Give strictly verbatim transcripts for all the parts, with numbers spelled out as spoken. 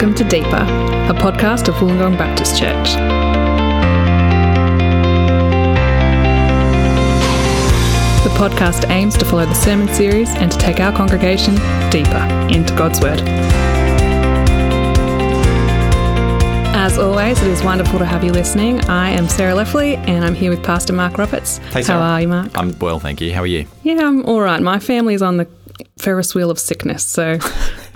Welcome to Deeper, a podcast of Wollongong Baptist Church. The podcast aims to follow the sermon series and to take our congregation deeper into God's Word. As always, it is wonderful to have you listening. I am Sarah Lefley and I'm here with Pastor Mark Roberts. Hey, Sarah. How are you, Mark? I'm well, thank you. How are you? Yeah, I'm all right. My family's on the Ferris wheel of sickness, so...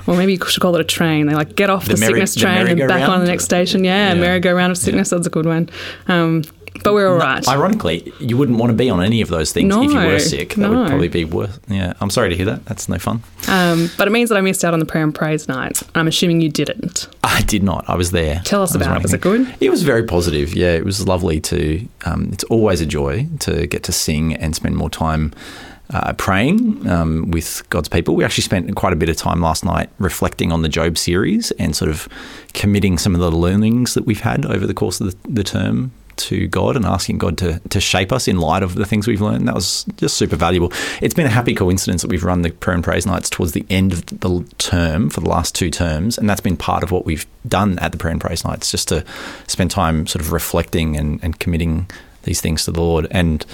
Or maybe you should call it a train. They like get off the, the merry, sickness train and back on the next station. Yeah, yeah. merry-go-round of sickness. Yeah. That's a good one. Um, but we're all no, right. Ironically, you wouldn't want to be on any of those things no, if you were sick. That no. would probably be worse. Yeah, I'm sorry to hear that. That's no fun. Um, but it means that I missed out on the prayer and praise night. I'm assuming you didn't. I did not. I was there. Tell us about it. Was it good? It was very positive. Yeah, it was lovely to. Um, it's always a joy to get to sing and spend more time. Uh, praying um, with God's people. We actually spent quite a bit of time last night reflecting on the Job series and sort of committing some of the learnings that we've had over the course of the, the term to God and asking God to, to shape us in light of the things we've learned. That was just super valuable. It's been a happy coincidence that we've run the prayer and praise nights towards the end of the term for the last two terms, and that's been part of what we've done at the prayer and praise nights, just to spend time sort of reflecting and, and committing these things to the Lord, and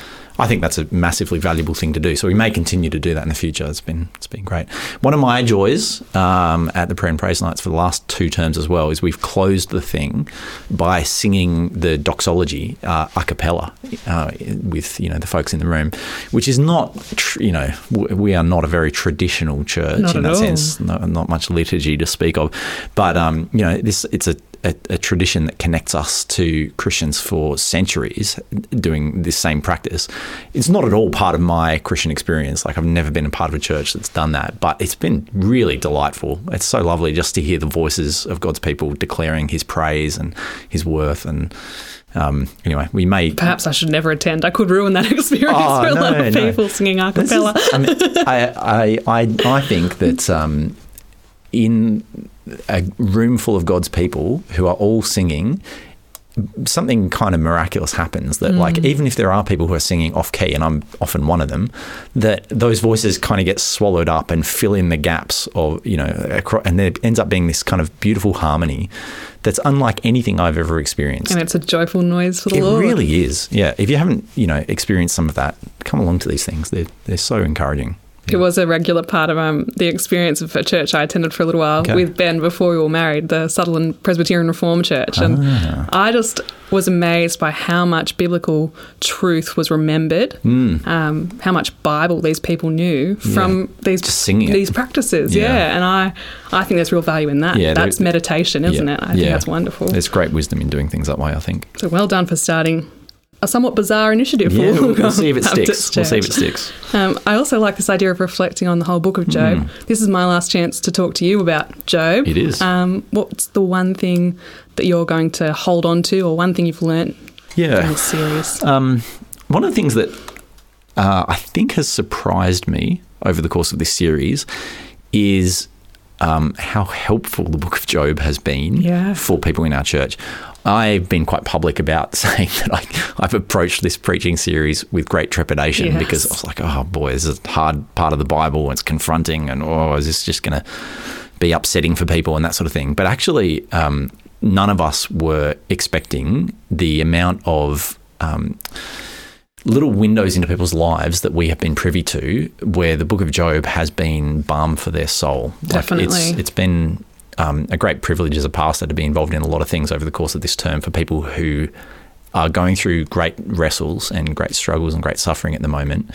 I think that's a massively valuable thing to do. So we may continue to do that in the future. It's been it's been great. One of my joys um, at the Prayer and Praise Nights for the last two terms as well is we've closed the thing by singing the doxology uh, a cappella uh, with, you know, the folks in the room, which is not, tr- you know, w- we are not a very traditional church not in that all. sense. No, not much liturgy to speak of. But, um, you know, this it's a A, a tradition that connects us to Christians for centuries doing this same practice. It's not at all part of my Christian experience. Like, I've never been a part of a church that's done that, but it's been really delightful. It's so lovely just to hear the voices of God's people declaring his praise and his worth. And um, anyway, we may... Perhaps I should never attend. I could ruin that experience oh, for a no, lot of people no. singing a cappella. Is, I, mean, I, I, I, I think that um, in... a room full of God's people who are all singing, something kind of miraculous happens that mm. like, even if there are people who are singing off key, and I'm often one of them, that those voices kind of get swallowed up and fill in the gaps of, you know, across, and there ends up being this kind of beautiful harmony that's unlike anything I've ever experienced. And it's a joyful noise for the it Lord. It really is. Yeah. If you haven't, you know, experienced some of that, come along to these things. They're, they're so encouraging. It was a regular part of um, the experience of a church I attended for a little while okay. with Ben before we were married, the Sutherland Presbyterian Reform Church. Ah. And I just was amazed by how much biblical truth was remembered, mm. um, how much Bible these people knew from yeah. these these it. practices. Yeah. yeah. And I, I think there's real value in that. Yeah, that's meditation, isn't yeah, it? I yeah. think that's wonderful. There's great wisdom in doing things that way, I think. So well done for starting a somewhat bizarre initiative. Yeah, for we'll, we'll see if it sticks. We'll see if it sticks. Um, I also like this idea of reflecting on the whole book of Job. Mm. This is my last chance to talk to you about Job. It is. Um, what's the one thing that you're going to hold on to, or one thing you've learnt yeah. in this series? Um, one of the things that uh, I think has surprised me over the course of this series is um, how helpful the book of Job has been yeah. for people in our church. I've been quite public about saying that I, I've approached this preaching series with great trepidation yes. because I was like, oh, boy, this is a hard part of the Bible and it's confronting and, oh, is this just going to be upsetting for people and that sort of thing. But actually, um, none of us were expecting the amount of um, little windows into people's lives that we have been privy to where the book of Job has been balm for their soul. Definitely. Like it's, it's been... Um, a great privilege as a pastor to be involved in a lot of things over the course of this term for people who are going through great wrestles and great struggles and great suffering at the moment.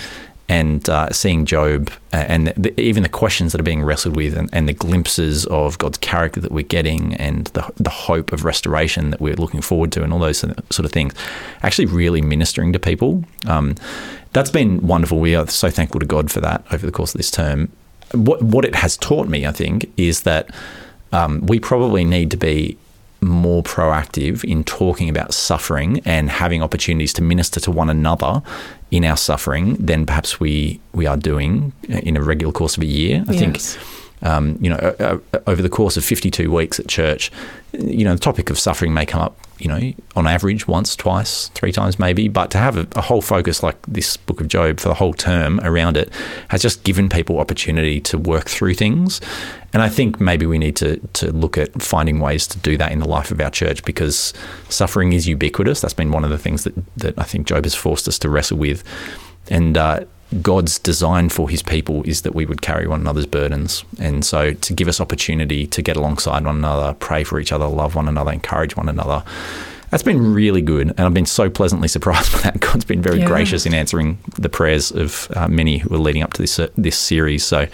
And uh, seeing Job and the, even the questions that are being wrestled with and, and the glimpses of God's character that we're getting and the, the hope of restoration that we're looking forward to and all those sort of things, actually really ministering to people. Um, that's been wonderful. We are so thankful to God for that over the course of this term. What, what it has taught me, I think, is that Um, we probably need to be more proactive in talking about suffering and having opportunities to minister to one another in our suffering than perhaps we, we are doing in a regular course of a year. I yes. think um, you know, uh, uh, over the course of fifty-two weeks at church, you know, the topic of suffering may come up, you know, on average once, twice, three times maybe, but to have a, a whole focus like this book of Job for the whole term around it has just given people opportunity to work through things. And I think maybe we need to to look at finding ways to do that in the life of our church, because suffering is ubiquitous. That's been one of the things that, that I think Job has forced us to wrestle with. And uh, God's design for his people is that we would carry one another's burdens. And so to give us opportunity to get alongside one another, pray for each other, love one another, encourage one another, that's been really good. And I've been so pleasantly surprised by that. God's been very yeah. gracious in answering the prayers of uh, many who are leading up to this uh, this series. So,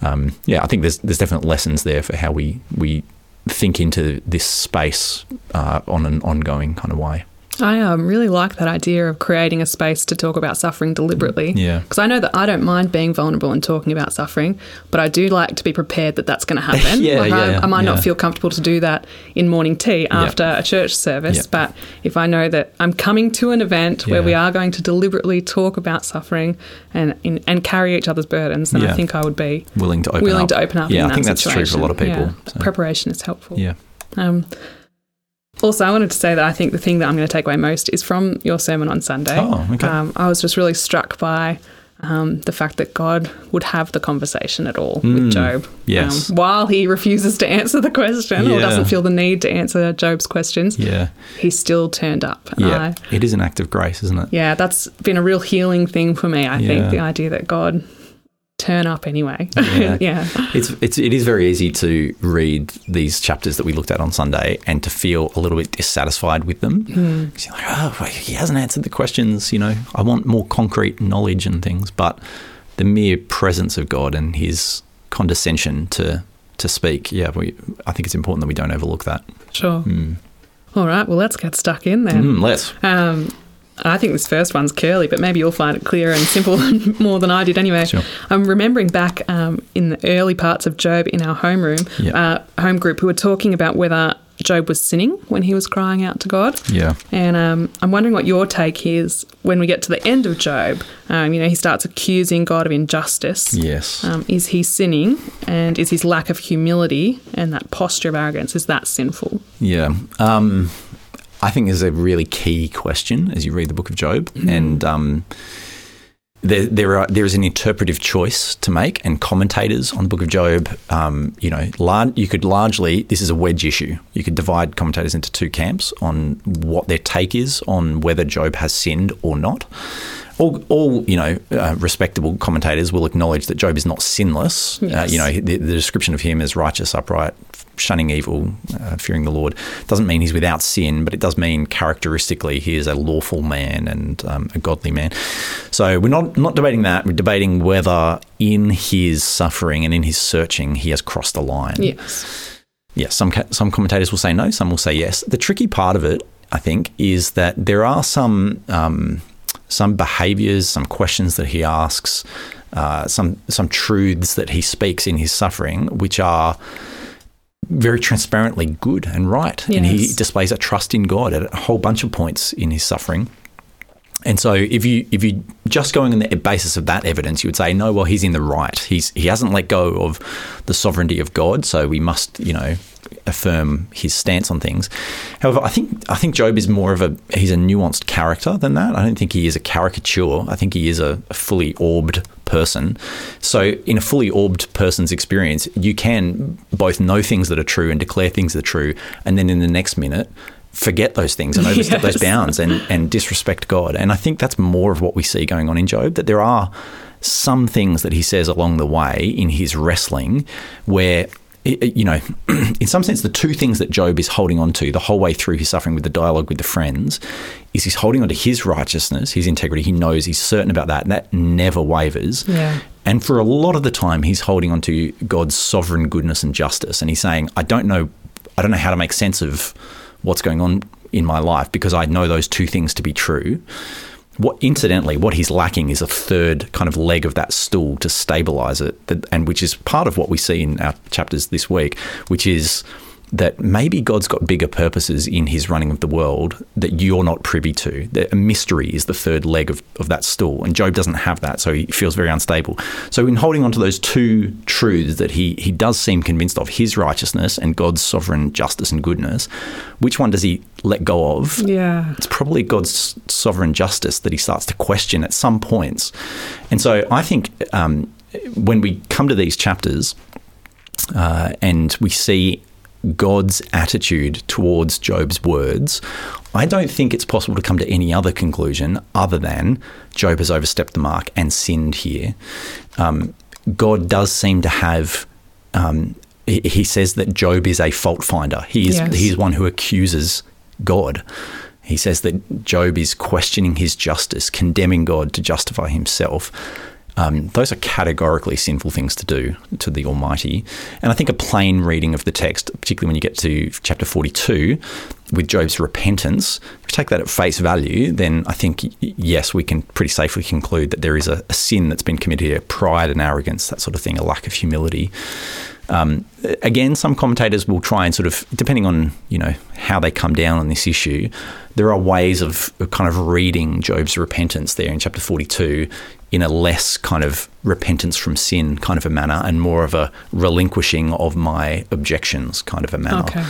um, yeah, I think there's there's definite lessons there for how we, we think into this space uh, on an ongoing kind of way. I um, really like that idea of creating a space to talk about suffering deliberately. Yeah. Because I know that I don't mind being vulnerable and talking about suffering, but I do like to be prepared that that's going to happen. yeah, like yeah, I, I might yeah. not feel comfortable to do that in morning tea after yep. a church service, yep. but if I know that I'm coming to an event yeah. where we are going to deliberately talk about suffering and in, and carry each other's burdens, then yeah. I think I would be willing to open willing up. To open up yeah, in I that think that's situation. True for a lot of people. Yeah. So. Preparation is helpful. Yeah. Um, Also, I wanted to say that I think the thing that I'm going to take away most is from your sermon on Sunday. Oh, okay. Um, I was just really struck by um, the fact that God would have the conversation at all mm, with Job. Yes. Um, while he refuses to answer the question yeah. or doesn't feel the need to answer Job's questions, yeah. he still turned up. And yeah. I, it is an act of grace, isn't it? Yeah, that's been a real healing thing for me, I yeah. think, the idea that God... turn up anyway. Yeah. yeah. It's it's it is very easy to read these chapters that we looked at on Sunday and to feel a little bit dissatisfied with them. Mm. 'Cause you're like, oh, well, he hasn't answered the questions, you know. I want more concrete knowledge and things, but the mere presence of God and his condescension to to speak, yeah, we I think it's important that we don't overlook that. Sure. Mm. All right, well, let's get stuck in then. Mm, let's. Um I think this first one's curly, but maybe you'll find it clearer and simple more than I did anyway. Sure. I'm remembering back um, in the early parts of Job in our homeroom, yep. uh, home group, we were talking about whether Job was sinning when he was crying out to God. Yeah. And um, I'm wondering what your take is when we get to the end of Job. Um, you know, he starts accusing God of injustice. Yes. Um, is he sinning, and is his lack of humility and that posture of arrogance, is that sinful? Yeah. Um I think is a really key question as you read the book of Job, mm. and um, there there, are, there is an interpretive choice to make. And commentators on the book of Job, um, you know, lar- you could largely this is a wedge issue. You could divide commentators into two camps on what their take is on whether Job has sinned or not. All, all you know, uh, respectable commentators will acknowledge that Job is not sinless. Yes. Uh, you know, the, the description of him as righteous, upright, shunning evil, uh, fearing the Lord, doesn't mean he's without sin, but it does mean characteristically he is a lawful man and um, a godly man. So we're not not debating that. We're debating whether in his suffering and in his searching he has crossed the line. Yes. Yes. Yeah, some some commentators will say no. Some will say yes. The tricky part of it, I think, is that there are some um, some behaviours, some questions that he asks, uh, some some truths that he speaks in his suffering, which are very transparently good and right. Yes. And he displays a trust in God at a whole bunch of points in his suffering. And so if you if you just going on the basis of that evidence, you would say, no, well, he's in the right. He's he hasn't let go of the sovereignty of God, so we must, you know, affirm his stance on things. However, I think I think Job is more of a he's a nuanced character than that. I don't think he is a caricature. I think he is a, a fully orbed person. So in a fully orbed person's experience, you can both know things that are true and declare things that are true, and then in the next minute forget those things and overstep yes. those bounds and, and disrespect God. And I think that's more of what we see going on in Job, that there are some things that he says along the way in his wrestling where, you know, in some sense, the two things that Job is holding on to the whole way through his suffering with the dialogue with the friends is he's holding on to his righteousness, his integrity. He knows he's certain about that, and that never wavers. Yeah. And for a lot of the time, he's holding on to God's sovereign goodness and justice. And he's saying, I don't know, I don't know how to make sense of what's going on in my life because I know those two things to be true. What incidentally, what he's lacking is a third kind of leg of that stool to stabilise it, and which is part of what we see in our chapters this week, which is that maybe God's got bigger purposes in his running of the world that you're not privy to. A mystery is the third leg of, of that stool, and Job doesn't have that, so he feels very unstable. So in holding on to those two truths that he, he does seem convinced of, his righteousness and God's sovereign justice and goodness, which one does he let go of? Yeah. It's probably God's sovereign justice that he starts to question at some points. And so I think um, when we come to these chapters uh, and we see God's attitude towards Job's words, I don't think it's possible to come to any other conclusion other than Job has overstepped the mark and sinned here. Um, God does seem to have, um, he, he says that Job is a fault finder. He is, yes. He is one who accuses God. He says that Job is questioning his justice, condemning God to justify himself. Um, those are categorically sinful things to do to the Almighty. And I think a plain reading of the text, particularly when you get to chapter forty-two with Job's repentance, if you take that at face value, then I think, yes, we can pretty safely conclude that there is a, a sin that's been committed here, pride and arrogance, that sort of thing, a lack of humility. Um, again, some commentators will try and sort of, depending on, you know, how they come down on this issue, there are ways of kind of reading Job's repentance there in chapter forty-two in a less kind of repentance from sin kind of a manner and more of a relinquishing of my objections kind of a manner. Okay.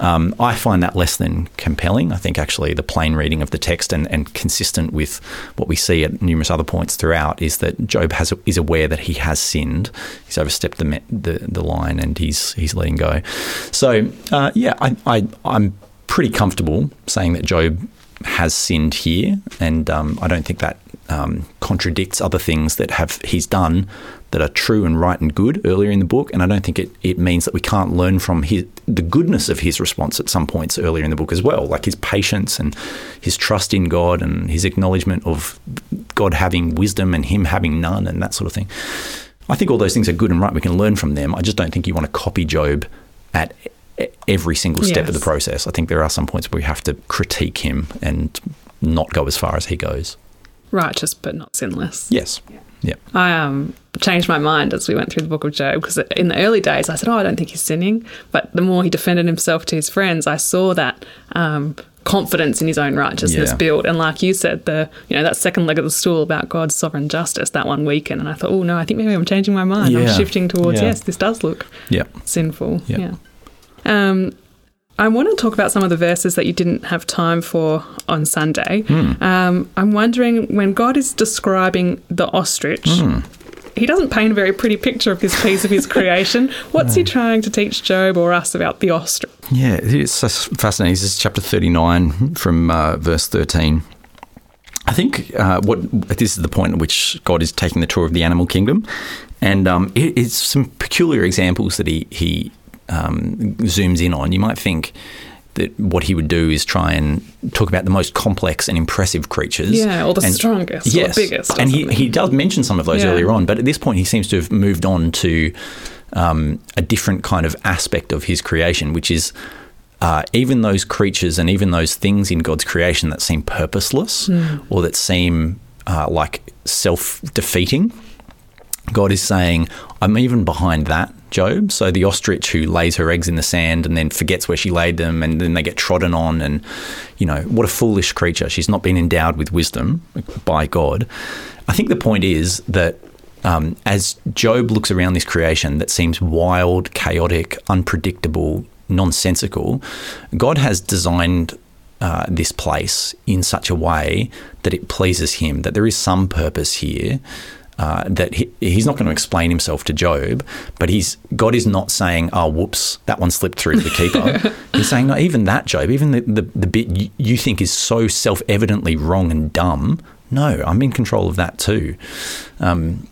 Um, I find that less than compelling. I think actually the plain reading of the text and, and consistent with what we see at numerous other points throughout is that Job has is aware that he has sinned. He's overstepped the the, the line and he's he's letting go. So, uh, yeah, I, I, I'm pretty comfortable saying that Job has sinned here, and um, I don't think that um, contradicts other things that have he's done that are true and right and good earlier in the book, and I don't think it, it means that we can't learn from his, the goodness of his response at some points earlier in the book as well, like his patience and his trust in God and his acknowledgement of God having wisdom and him having none and that sort of thing. I think all those things are good and right. We can learn from them. I just don't think you want to copy Job at every single step yes. of the process. I think there are some points where we have to critique him and not go as far as he goes. Righteous but not sinless. Yes. Yeah. Yeah. I um, changed my mind as we went through the book of Job, because in the early days I said, oh, I don't think he's sinning. But the more he defended himself to his friends, I saw that um, confidence in his own righteousness yeah. build. And like you said, the you know that second leg of the stool about God's sovereign justice, that one weakened. And I thought, oh, no, I think maybe I'm changing my mind. Yeah. I'm shifting towards, yeah. yes, this does look yeah. sinful. Yeah. yeah. Um, I want to talk about some of the verses that you didn't have time for on Sunday. Mm. Um, I'm wondering, when God is describing the ostrich, mm. he doesn't paint a very pretty picture of this piece of his creation. What's no. he trying to teach Job or us about the ostrich? Yeah, it's so fascinating. This is chapter thirty-nine from uh, verse thirteen. I think uh, what this is the point at which God is taking the tour of the animal kingdom. And um, it, it's some peculiar examples that he... he Um, zooms in on. You might think that what he would do is try and talk about the most complex and impressive creatures. Yeah, or the and, strongest, yes, or the biggest. Or and he, he does mention some of those yeah. earlier on, but at this point he seems to have moved on to um, a different kind of aspect of his creation, which is uh, even those creatures and even those things in God's creation that seem purposeless mm. or that seem uh, like self-defeating. God is saying, I'm even behind that, Job. So the ostrich who lays her eggs in the sand and then forgets where she laid them, and then they get trodden on, and, you know, what a foolish creature. She's not been endowed with wisdom by God. I think the point is that um, as Job looks around this creation that seems wild, chaotic, unpredictable, nonsensical, God has designed uh, this place in such a way that it pleases him, that there is some purpose here. Uh, that he, he's not going to explain himself to Job, but he's God is not saying, oh, whoops, that one slipped through to the keeper. He's saying, no, even that, Job, even the, the, the bit you think is so self-evidently wrong and dumb, no, I'm in control of that too. Um,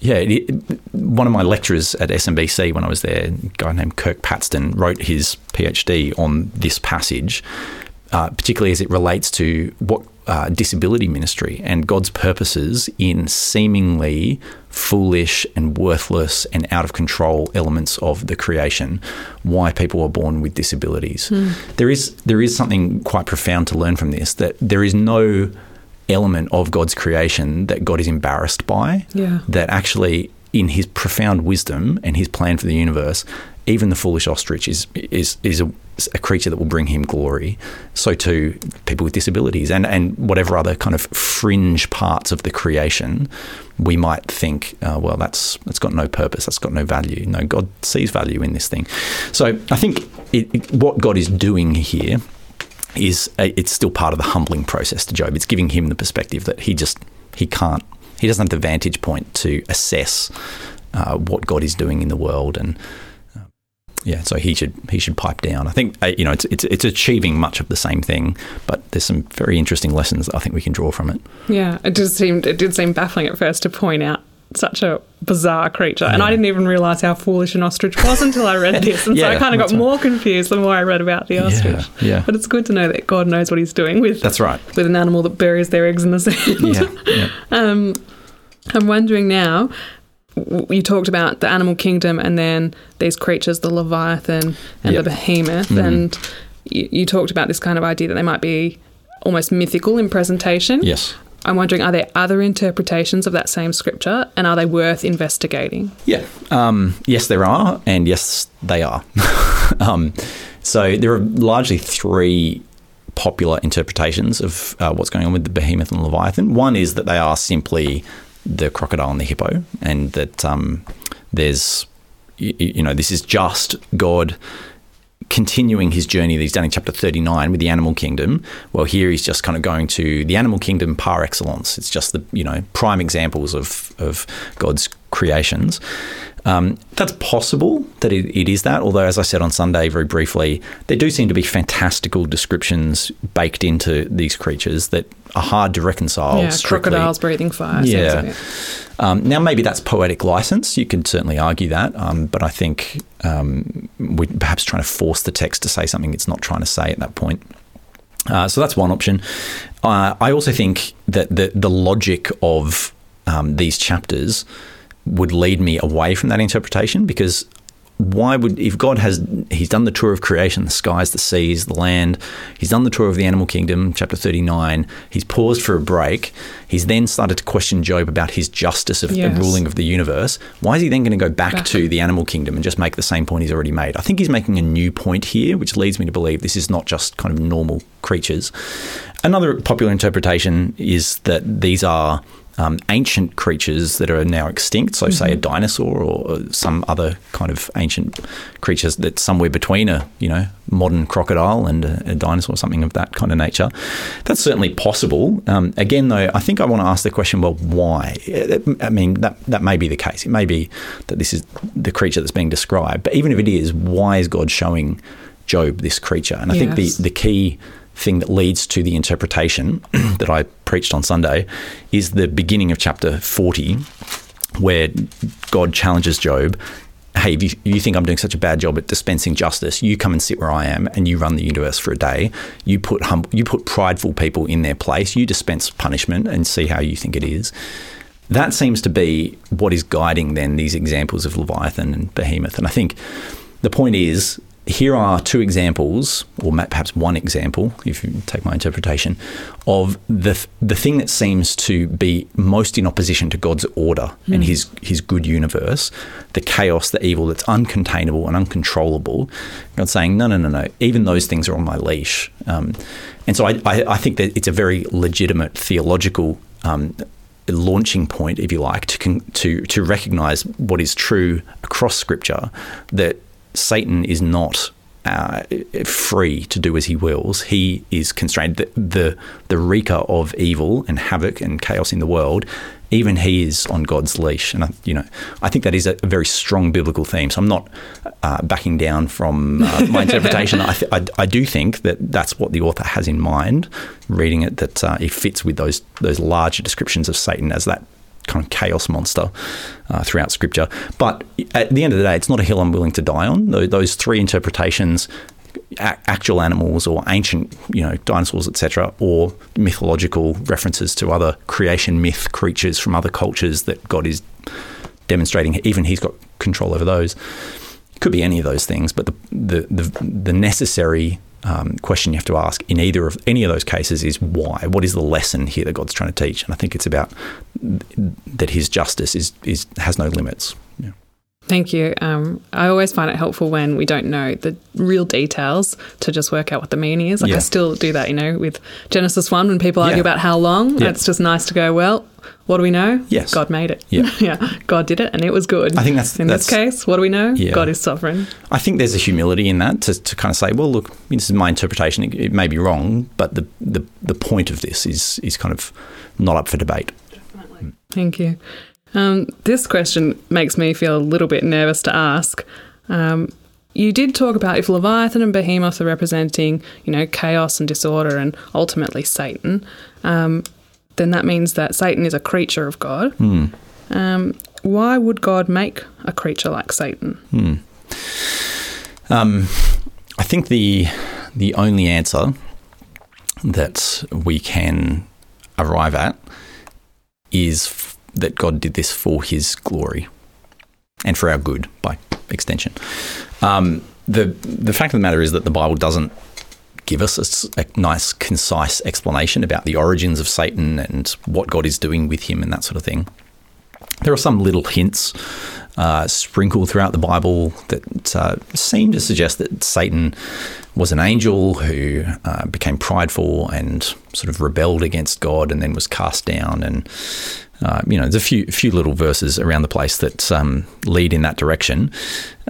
yeah, it, it, one of my lecturers at S M B C when I was there, a guy named Kirk Patston, wrote his PhD on this passage, uh, particularly as it relates to what Uh, disability ministry and God's purposes in seemingly foolish and worthless and out of control elements of the creation, why people are born with disabilities. Mm. There is there is something quite profound to learn from this, that there is no element of God's creation that God is embarrassed by, yeah. that actually in his profound wisdom and his plan for the universe, even the foolish ostrich is is is a, a creature that will bring him glory. So too, people with disabilities and, and whatever other kind of fringe parts of the creation, we might think, uh, well, that's that's got no purpose, that's got no value. No, God sees value in this thing. So I think it, it, what God is doing here is a, it's still part of the humbling process to Job. It's giving him the perspective that he just, he can't, he doesn't have the vantage point to assess uh, what God is doing in the world, and yeah, so he should he should pipe down. I think you know it's it's it's achieving much of the same thing, but there's some very interesting lessons that I think we can draw from it. Yeah, it did seem it did seem baffling at first to point out such a bizarre creature, and yeah. I didn't even realise how foolish an ostrich was until I read this, and yeah, so I kind of got right. more confused the more I read about the ostrich. Yeah, yeah. But it's good to know that God knows what He's doing with that's right with an animal that buries their eggs in the sand. Yeah, yeah. um, I'm wondering now. You talked about the animal kingdom and then these creatures, the leviathan and yep. the behemoth, mm-hmm. and you, you talked about this kind of idea that they might be almost mythical in presentation. Yes. I'm wondering, are there other interpretations of that same scripture, and are they worth investigating? Yeah. Um, yes, there are, and yes, they are. um, so there are largely three popular interpretations of uh, what's going on with the behemoth and the leviathan. One is that they are simply the crocodile and the hippo, and that um, there's, you, you know, this is just God continuing his journey that he's done in chapter thirty-nine with the animal kingdom. Well, here he's just kind of going to the animal kingdom par excellence. It's just the, you know, prime examples of, of God's creations. Um, that's possible that it, it is that, although, as I said on Sunday very briefly, there do seem to be fantastical descriptions baked into these creatures that are hard to reconcile. Yeah, strictly. Crocodiles breathing fire. Yeah. Um, now, maybe that's poetic license. You could certainly argue that, um, but I think um, we're perhaps trying to force the text to say something it's not trying to say at that point. Uh, so that's one option. Uh, I also think that the, the logic of um, these chapters would lead me away from that interpretation, because why would, if God has, he's done the tour of creation, the skies, the seas, the land, he's done the tour of the animal kingdom, chapter thirty-nine, he's paused for a break, he's then started to question Job about his justice of yes. the ruling of the universe. Why is he then going to go back, back to the animal kingdom and just make the same point he's already made? I think he's making a new point here, which leads me to believe this is not just kind of normal creatures. Another popular interpretation is that these are Um, ancient creatures that are now extinct, so mm-hmm. say a dinosaur or some other kind of ancient creatures that's somewhere between a, you know, modern crocodile and a, a dinosaur, something of that kind of nature. That's certainly possible. Um, again, though, I think I want to ask the question, well, why? I mean, that, that may be the case. It may be that this is the creature that's being described, but even if it is, why is God showing Job this creature? And I yes. think the, the key thing that leads to the interpretation that I preached on Sunday is the beginning of chapter forty, where God challenges Job, hey, if you, you think I'm doing such a bad job at dispensing justice, you come and sit where I am and you run the universe for a day. You put hum- you put prideful people in their place. You dispense punishment and see how you think it is. That seems to be what is guiding then these examples of Leviathan and Behemoth. And I think the point is, here are two examples, or perhaps one example, if you take my interpretation, of the the thing that seems to be most in opposition to God's order mm. and his his good universe, the chaos, the evil that's uncontainable and uncontrollable. God's saying, no, no, no, no, even those things are on my leash. Um, and so I, I, I think that it's a very legitimate theological um launching point, if you like, to to to recognise what is true across Scripture, that Satan is not uh, free to do as he wills. He is constrained. The, the the wreaker of evil and havoc and chaos in the world, even he is on God's leash. And I, you know, I think that is a very strong biblical theme. So I'm not uh, backing down from uh, my interpretation. I, th- I, I do think that that's what the author has in mind. Reading it, that uh, it fits with those those larger descriptions of Satan as that kind of chaos monster uh, throughout Scripture. But at the end of the day, it's not a hill I'm willing to die on. Those three interpretations, a- actual animals or ancient, you know, dinosaurs, et cetera, or mythological references to other creation myth creatures from other cultures that God is demonstrating, even he's got control over those. It could be any of those things, but the the the, the necessary um, question you have to ask in either of any of those cases is why. What is the lesson here that God's trying to teach? And I think it's about that His justice is is has no limits. Yeah. Thank you. Um, I always find it helpful when we don't know the real details to just work out what the meaning is. Like yeah. I still do that, you know, with Genesis one when people argue yeah. about how long. Yeah. It's just nice to go, well, what do we know? Yes. God made it. Yeah. yeah. God did it and it was good. I think that's... In that's, this case, what do we know? Yeah. God is sovereign. I think there's a humility in that to, to kind of say, well, look, this is my interpretation. It, it may be wrong, but the, the, the point of this is, is kind of not up for debate. Definitely. Thank you. Um, this question makes me feel a little bit nervous to ask. Um, you did talk about if Leviathan and Behemoth are representing, you know, chaos and disorder and ultimately Satan, um, then that means that Satan is a creature of God. Mm. Um, why would God make a creature like Satan? Mm. Um, I think the the only answer that we can arrive at is that God did this for His glory and for our good, by extension. Um, the the fact of the matter is that the Bible doesn't give us a, a nice, concise explanation about the origins of Satan and what God is doing with him and that sort of thing. There are some little hints uh, sprinkled throughout the Bible that uh, seem to suggest that Satan was an angel who uh, became prideful and sort of rebelled against God and then was cast down. And, uh, you know, there's a few few little verses around the place that um, lead in that direction.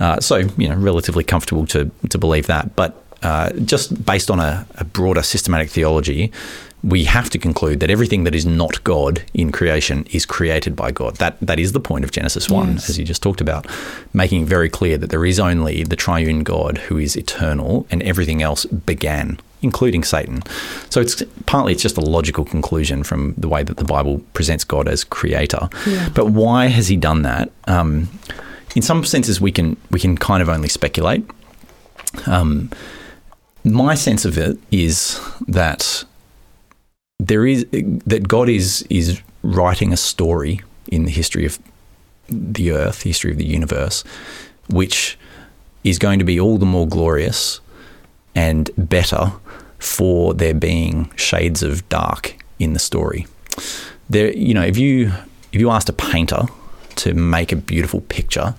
Uh, so, you know, relatively comfortable to, to believe that. But uh, just based on a, a broader systematic theology, we have to conclude that everything that is not God in creation is created by God. That That is the point of Genesis one, yes. as you just talked about, making very clear that there is only the triune God who is eternal and everything else began, including Satan. So it's partly it's just a logical conclusion from the way that the Bible presents God as creator. Yeah. But why has He done that? Um, in some senses, we can, we can kind of only speculate. Um, my sense of it is that... There is that God is is writing a story in the history of the earth, history of the universe, which is going to be all the more glorious and better for there being shades of dark in the story. There, you know, if you if you asked a painter to make a beautiful picture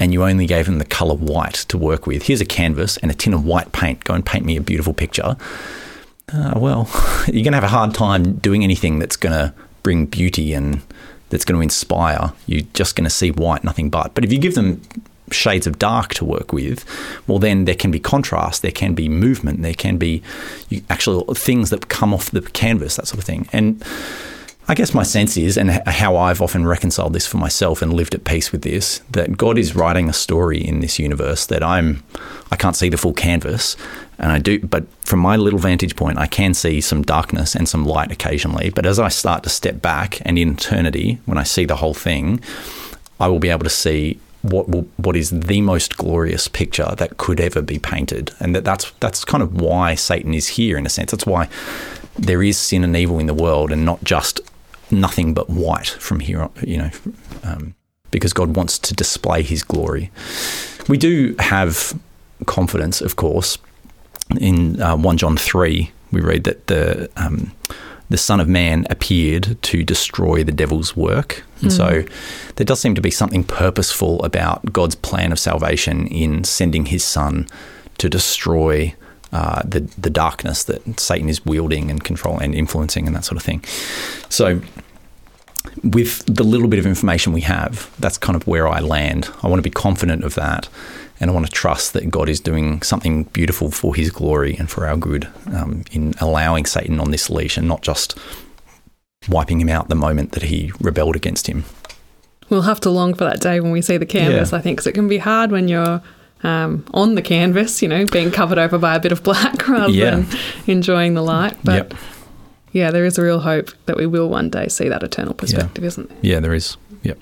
and you only gave him the color white to work with, here's a canvas and a tin of white paint, go and paint me a beautiful picture. Uh, well, you're going to have a hard time doing anything that's going to bring beauty and that's going to inspire. You're just going to see white, nothing but. But if you give them shades of dark to work with, well, then there can be contrast, there can be movement, there can be actual things that come off the canvas, that sort of thing. And I guess my sense is, and how I've often reconciled this for myself and lived at peace with this, that God is writing a story in this universe that I'm, I can't see the full canvas. And I do, but from my little vantage point, I can see some darkness and some light occasionally. But as I start to step back and in eternity, when I see the whole thing, I will be able to see what will, what is the most glorious picture that could ever be painted. And that that's that's kind of why Satan is here in a sense. That's why there is sin and evil in the world and not just nothing but white from here on, you know, um, because God wants to display His glory. We do have confidence, of course. In uh, First John three, we read that the um, the Son of Man appeared to destroy the devil's work. And mm. so there does seem to be something purposeful about God's plan of salvation in sending His Son to destroy uh, the, the darkness that Satan is wielding and controlling and influencing and that sort of thing. So with the little bit of information we have, that's kind of where I land. I want to be confident of that. And I want to trust that God is doing something beautiful for His glory and for our good um, in allowing Satan on this leash and not just wiping him out the moment that he rebelled against Him. We'll have to long for that day when we see the canvas, yeah. I think, because it can be hard when you're um, on the canvas, you know, being covered over by a bit of black rather yeah. than enjoying the light. But, yep. yeah, there is a real hope that we will one day see that eternal perspective, yeah. isn't there? Yeah, there is. Yep.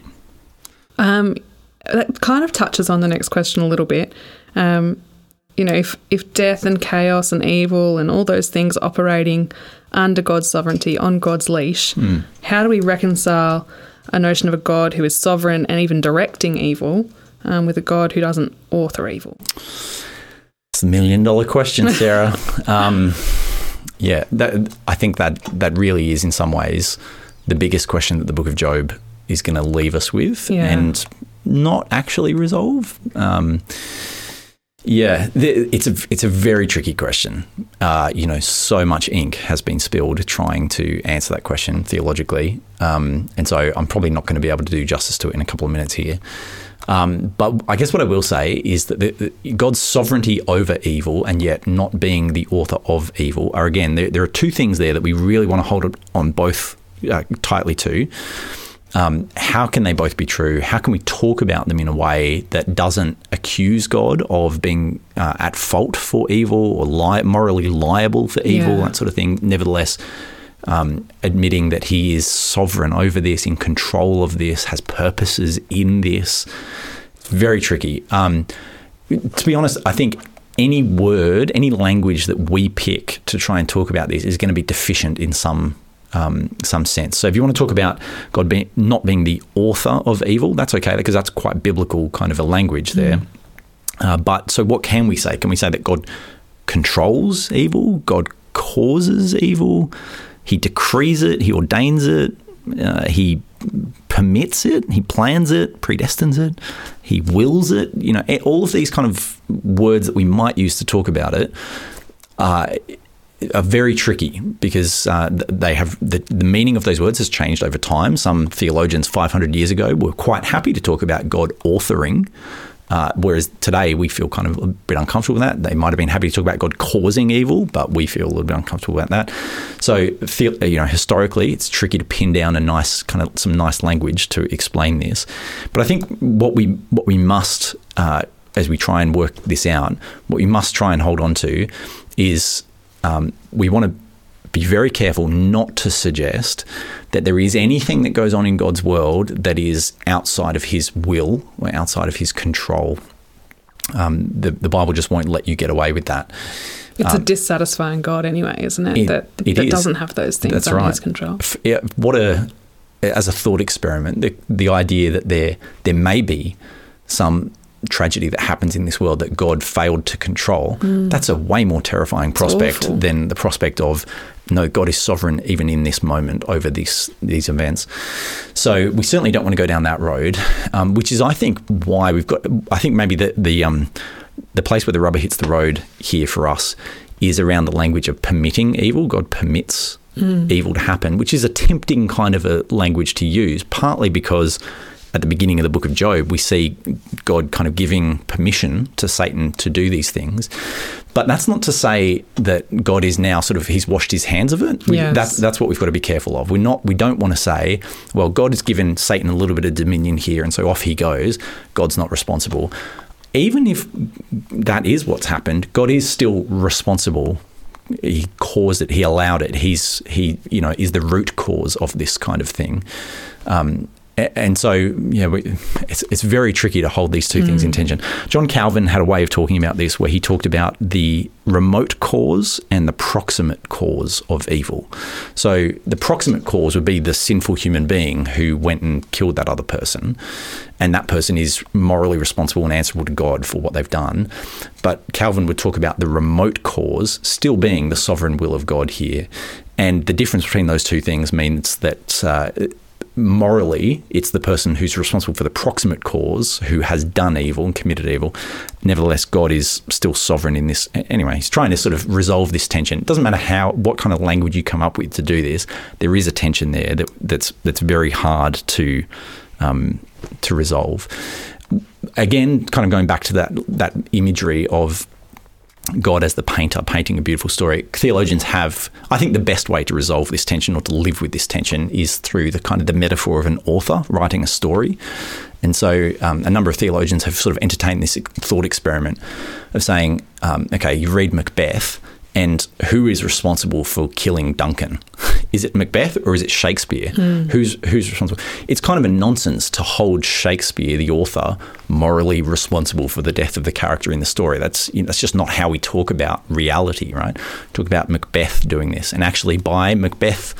Um. That kind of touches on the next question a little bit. Um, you know, if, if death and chaos and evil and all those things operating under God's sovereignty, on God's leash, mm. how do we reconcile a notion of a God who is sovereign and even directing evil um, with a God who doesn't author evil? It's the million dollar question, Sarah. um, yeah, that, I think that that really is in some ways the biggest question that the book of Job is going to leave us with yeah. and not actually resolve. Um, yeah, th- it's a it's a very tricky question. Uh, you know, so much ink has been spilled trying to answer that question theologically. Um, and so I'm probably not going to be able to do justice to it in a couple of minutes here. Um, but I guess what I will say is that the, the, God's sovereignty over evil and yet not being the author of evil are, again, there, there are two things there that we really want to hold on both uh, tightly to. Um, how can they both be true? How can we talk about them in a way that doesn't accuse God of being uh, at fault for evil or li- morally liable for evil, yeah. that sort of thing? Nevertheless, Um, admitting that he is sovereign over this, in control of this, has purposes in this. It's very tricky. Um, to be honest, I think any word, any language that we pick to try and talk about this is going to be deficient in some um, some sense. So if you want to talk about God being, not being the author of evil, that's okay, because that's quite biblical kind of a language there. Mm. Uh, but so what can we say? Can we say that God controls evil? God causes evil? He decrees it, he ordains it, uh, he permits it, he plans it, predestines it, he wills it. You know, all of these kind of words that we might use to talk about it uh, are very tricky because uh, they have the, the meaning of those words has changed over time. Some theologians five hundred years ago were quite happy to talk about God authoring, Uh, whereas today we feel kind of a bit uncomfortable with that. They might have been happy to talk about God causing evil, but we feel a little bit uncomfortable about that. So, feel, you know, historically, it's tricky to pin down a nice kind of some nice language to explain this. But I think what we what we must, uh, as we try and work this out, what we must try and hold on to is um, we want to be very careful not to suggest that there is anything that goes on in God's world that is outside of his will or outside of his control. Um, the, the Bible just won't let you get away with that. It's um, a dissatisfying God anyway, isn't it? it that that it doesn't have those things That's under right. his control. Yeah, what a, as a thought experiment, the, the idea that there there may be some tragedy that happens in this world that God failed to control, mm. that's a way more terrifying it's prospect awful. Than the prospect of, no, God is sovereign even in this moment over these these events. So we certainly don't want to go down that road, um, which is, I think, why we've got, I think maybe the the, um, the place where the rubber hits the road here for us is around the language of permitting evil. God permits mm. evil to happen, which is a tempting kind of a language to use, partly because at the beginning of the book of Job, we see God kind of giving permission to Satan to do these things. But that's not to say that God is now sort of, he's washed his hands of it. We, yes. That's that's what we've got to be careful of. We're not, we don't want to say, well, God has given Satan a little bit of dominion here and so off he goes. God's not responsible. Even if that is what's happened, God is still responsible. He caused it. He allowed it. He's, he, you know, is the root cause of this kind of thing. Um, And so, yeah, we, it's it's very tricky to hold these two mm. things in tension. John Calvin had a way of talking about this where he talked about the remote cause and the proximate cause of evil. So the proximate cause would be the sinful human being who went and killed that other person. And that person is morally responsible and answerable to God for what they've done. But Calvin would talk about the remote cause still being the sovereign will of God here. And the difference between those two things means that Uh, morally, it's the person who's responsible for the proximate cause who has done evil and committed evil. Nevertheless, God is still sovereign in this. Anyway, he's trying to sort of resolve this tension. It doesn't matter how, what kind of language you come up with to do this. There is a tension there that, that's that's very hard to um, to resolve. Again, kind of going back to that that imagery of God as the painter painting a beautiful story. Theologians have, I think the best way to resolve this tension or to live with this tension is through the kind of the metaphor of an author writing a story. And so um, a number of theologians have sort of entertained this thought experiment of saying, um, okay, you read Macbeth and who is responsible for killing Duncan? Is it Macbeth or is it Shakespeare? Mm. Who's who's responsible? It's kind of a nonsense to hold Shakespeare, the author, morally responsible for the death of the character in the story. That's you know, that's just not how we talk about reality, right? Talk about Macbeth doing this. And actually by Macbeth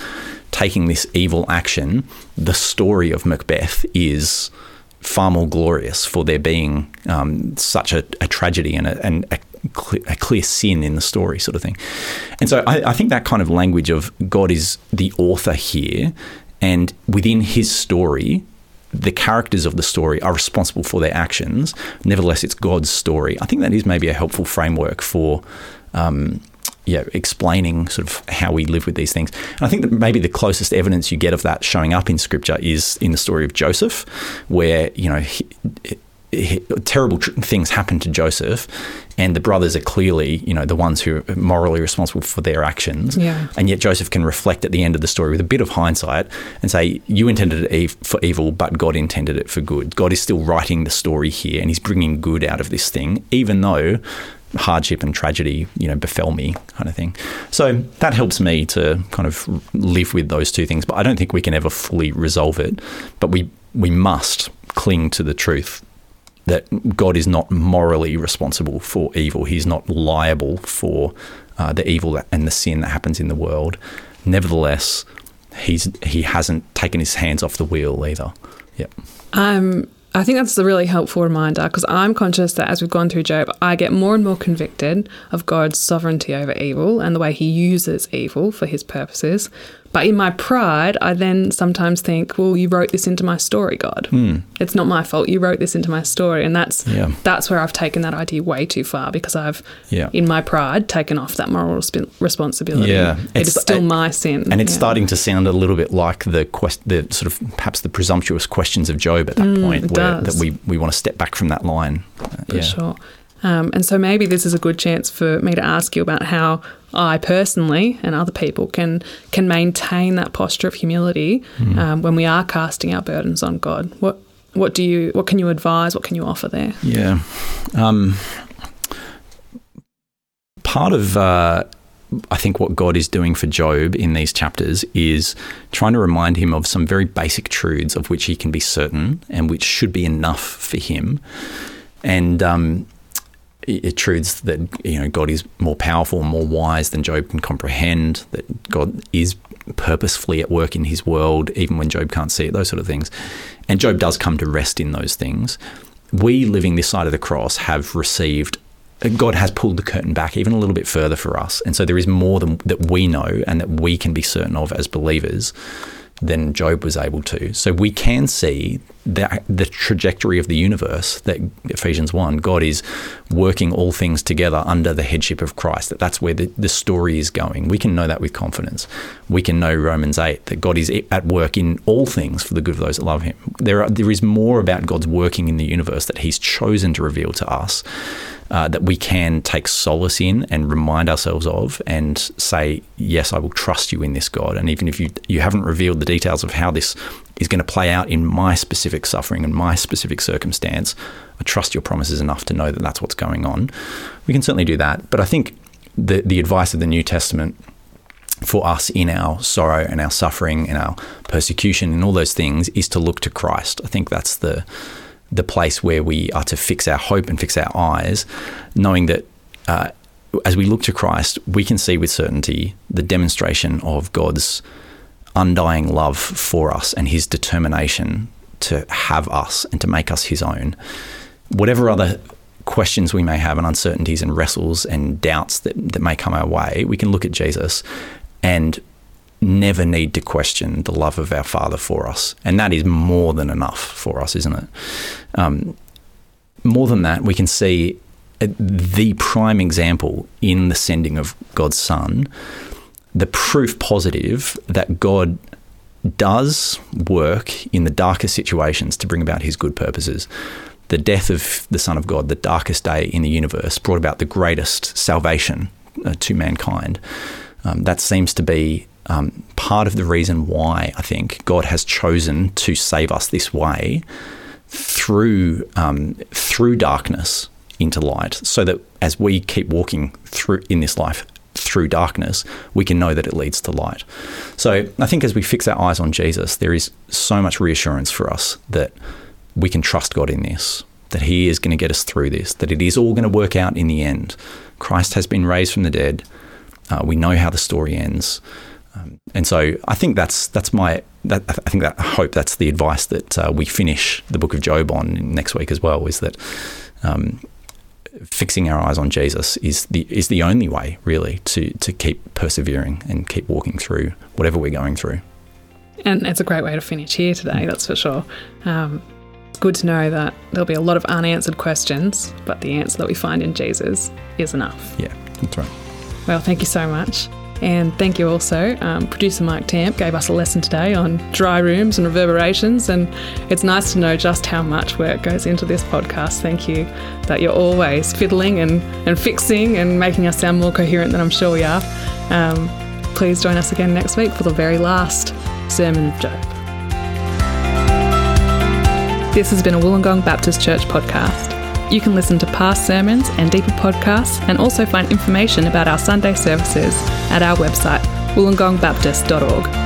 taking this evil action, the story of Macbeth is far more glorious for there being um, such a, a tragedy and a, and a clear, a clear sin in the story sort of thing. And so I, I think that kind of language of God is the author here, and within his story, the characters of the story are responsible for their actions. Nevertheless, it's God's story. I think that is maybe a helpful framework for um, yeah, explaining sort of how we live with these things. And I think that maybe the closest evidence you get of that showing up in Scripture is in the story of Joseph, where, you know, he, he, terrible tr- things happen to Joseph, and the brothers are clearly, you know, the ones who are morally responsible for their actions. Yeah. And yet Joseph can reflect at the end of the story with a bit of hindsight and say, you intended it for evil, but God intended it for good. God is still writing the story here, and he's bringing good out of this thing, even though hardship and tragedy, you know, befell me, kind of thing. So that helps me to kind of live with those two things. But I don't think we can ever fully resolve it. But we we must cling to the truth that God is not morally responsible for evil. He's not liable for uh, the evil and the sin that happens in the world. Nevertheless, he's he hasn't taken his hands off the wheel either. Yep. Um. I think that's a really helpful reminder, because I'm conscious that as we've gone through Job, I get more and more convicted of God's sovereignty over evil and the way he uses evil for his purposes. But in my pride, I then sometimes think, well, you wrote this into my story, God. Mm. It's not my fault. You wrote this into my story. And that's yeah. that's where I've taken that idea way too far, because I've, yeah. in my pride, taken off that moral resp- responsibility. Yeah. It's, it is still it, my sin. And it's yeah. starting to sound a little bit like the quest, the sort of perhaps the presumptuous questions of Job at that mm, point, where does. that we, we want to step back from that line. Uh, for yeah. sure. Um, and so maybe this is a good chance for me to ask you about how I personally and other people can can maintain that posture of humility mm. um, when we are casting our burdens on God. What what do you what can you advise? What can you offer there? Yeah, um, part of uh, I think what God is doing for Job in these chapters is trying to remind him of some very basic truths of which he can be certain and which should be enough for him, and. Um, It truths that, you know, God is more powerful, more wise than Job can comprehend, that God is purposefully at work in his world, even when Job can't see it, those sort of things. And Job does come to rest in those things. We living this side of the cross have received, God has pulled the curtain back even a little bit further for us. And so there is more than that we know and that we can be certain of as believers than Job was able to. So we can see the, the trajectory of the universe, that Ephesians one, God is working all things together under the headship of Christ, that that's where the, the story is going. We can know that with confidence. We can know Romans eight, that God is at work in all things for the good of those that love him. There are, there is more about God's working in the universe that he's chosen to reveal to us, uh, that we can take solace in and remind ourselves of and say, yes, I will trust you in this, God. And even if you, you haven't revealed the details of how this is going to play out in my specific suffering and my specific circumstance, I trust your promises enough to know that that's what's going on. We can certainly do that. But I think the the advice of the New Testament for us in our sorrow and our suffering and our persecution and all those things is to look to Christ. I think that's the the place where we are to fix our hope and fix our eyes, knowing that uh, as we look to Christ, we can see with certainty the demonstration of God's undying love for us and his determination to have us and to make us his own. Whatever other questions we may have and uncertainties and wrestles and doubts that, that may come our way, we can look at Jesus and never need to question the love of our Father for us. And that is more than enough for us, isn't it? Um, more than that, we can see the prime example in the sending of God's Son, the proof positive that God does work in the darkest situations to bring about his good purposes. The death of the Son of God, the darkest day in the universe, brought about the greatest salvation uh, to mankind. Um, that seems to be um, part of the reason why I think God has chosen to save us this way through um, through darkness into light, so that as we keep walking through in this life through darkness, we can know that it leads to light. So I think as we fix our eyes on Jesus, there is so much reassurance for us that we can trust God in this, that he is going to get us through this, that it is all going to work out in the end. Christ has been raised from the dead. Uh, we know how the story ends. Um, and so I think that's that's my, that, I think that, I hope that's the advice that uh, we finish the book of Job on next week as well, is that um, fixing our eyes on Jesus is the is the only way, really, to to keep persevering and keep walking through whatever we're going through. And it's a great way to finish here today, that's for sure. Um, it's good to know that there'll be a lot of unanswered questions, but the answer that we find in Jesus is enough. Yeah, that's right. Well, thank you so much. And thank you also. Um, Producer Mike Tamp gave us a lesson today on dry rooms and reverberations, and it's nice to know just how much work goes into this podcast. Thank you that you're always fiddling and, and fixing and making us sound more coherent than I'm sure we are. Um, please join us again next week for the very last sermon of Job. This has been a Wollongong Baptist Church podcast. You can listen to past sermons and deeper podcasts, and also find information about our Sunday services at our website, wollongong baptist dot org.